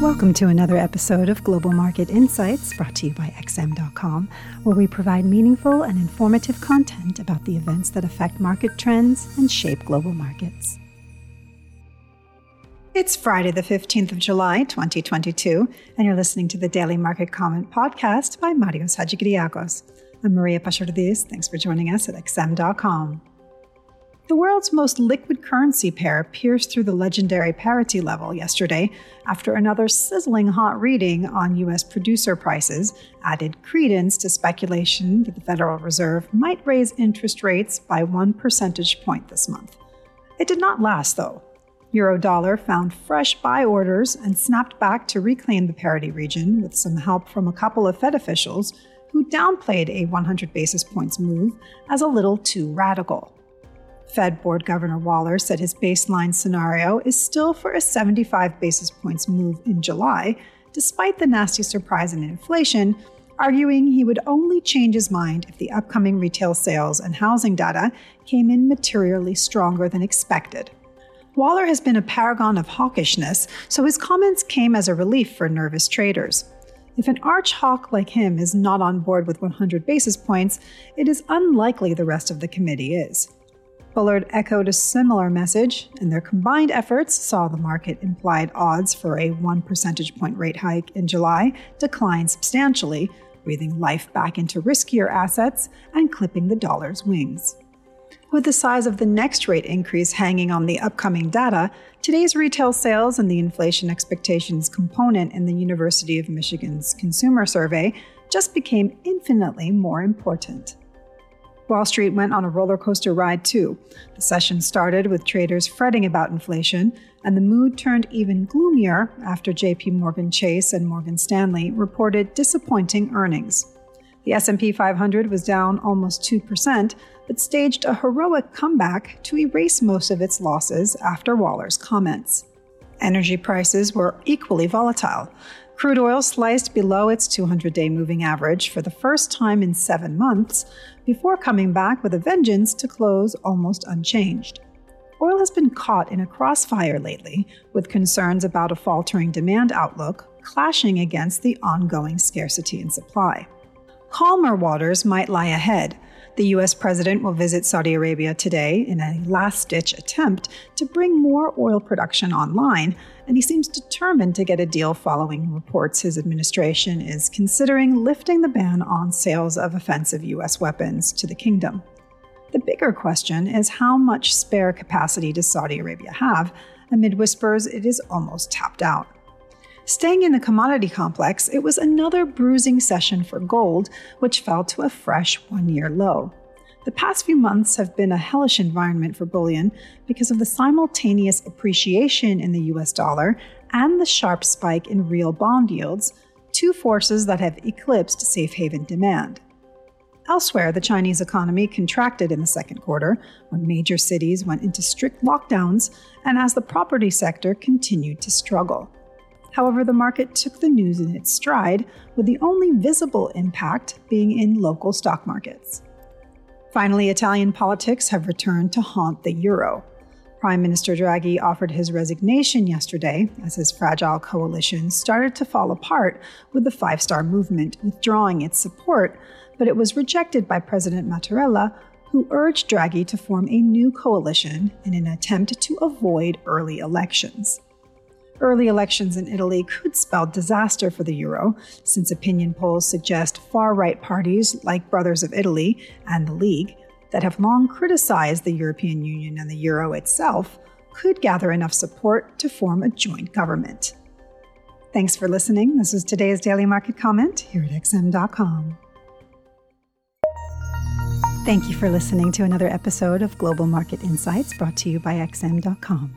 Welcome to another episode of Global Market Insights, brought to you by XM.com, where we provide meaningful and informative content about the events that affect market trends and shape global markets. It's Friday, the 15th of July, 2022, and you're listening to the Daily Market Comment podcast by Marios Hadjigeorgiou. I'm Maria Pashardis. Thanks for joining us at XM.com. The world's most liquid currency pair pierced through the legendary parity level yesterday after another sizzling hot reading on U.S. producer prices added credence to speculation that the Federal Reserve might raise interest rates by 1 percentage point this month. It did not last, though. Eurodollar found fresh buy orders and snapped back to reclaim the parity region with some help from a couple of Fed officials who downplayed a 100 basis points move as a little too radical. Fed Board Governor Waller said his baseline scenario is still for a 75 basis points move in July, despite the nasty surprise in inflation, arguing he would only change his mind if the upcoming retail sales and housing data came in materially stronger than expected. Waller has been a paragon of hawkishness, so his comments came as a relief for nervous traders. If an arch hawk like him is not on board with 100 basis points, it is unlikely the rest of the committee is. Bullard echoed a similar message, and their combined efforts saw the market implied odds for a 1 percentage point rate hike in July decline substantially, breathing life back into riskier assets and clipping the dollar's wings. With the size of the next rate increase hanging on the upcoming data, today's retail sales and the inflation expectations component in the University of Michigan's Consumer Survey just became infinitely more important. Wall Street went on a roller coaster ride, too. The session started with traders fretting about inflation, and the mood turned even gloomier after JPMorgan Chase and Morgan Stanley reported disappointing earnings. The S&P 500 was down almost 2%, but staged a heroic comeback to erase most of its losses after Waller's comments. Energy prices were equally volatile. Crude oil sliced below its 200-day moving average for the first time in 7 months before coming back with a vengeance to close almost unchanged. Oil has been caught in a crossfire lately, with concerns about a faltering demand outlook clashing against the ongoing scarcity in supply. Calmer waters might lie ahead. The U.S. president will visit Saudi Arabia today in a last-ditch attempt to bring more oil production online, and he seems determined to get a deal following reports his administration is considering lifting the ban on sales of offensive U.S. weapons to the kingdom. The bigger question is how much spare capacity does Saudi Arabia have? Amid whispers, it is almost tapped out. Staying in the commodity complex, it was another bruising session for gold, which fell to a fresh one-year low. The past few months have been a hellish environment for bullion because of the simultaneous appreciation in the US dollar and the sharp spike in real bond yields, two forces that have eclipsed safe haven demand. Elsewhere, the Chinese economy contracted in the second quarter when major cities went into strict lockdowns and as the property sector continued to struggle. However, the market took the news in its stride, with the only visible impact being in local stock markets. Finally, Italian politics have returned to haunt the euro. Prime Minister Draghi offered his resignation yesterday as his fragile coalition started to fall apart, with the Five Star Movement withdrawing its support, but it was rejected by President Mattarella, who urged Draghi to form a new coalition in an attempt to avoid early elections. Early elections in Italy could spell disaster for the euro, since opinion polls suggest far-right parties like Brothers of Italy and the League, that have long criticized the European Union and the euro itself, could gather enough support to form a joint government. Thanks for listening. This was today's Daily Market Comment here at XM.com. Thank you for listening to another episode of Global Market Insights, brought to you by XM.com.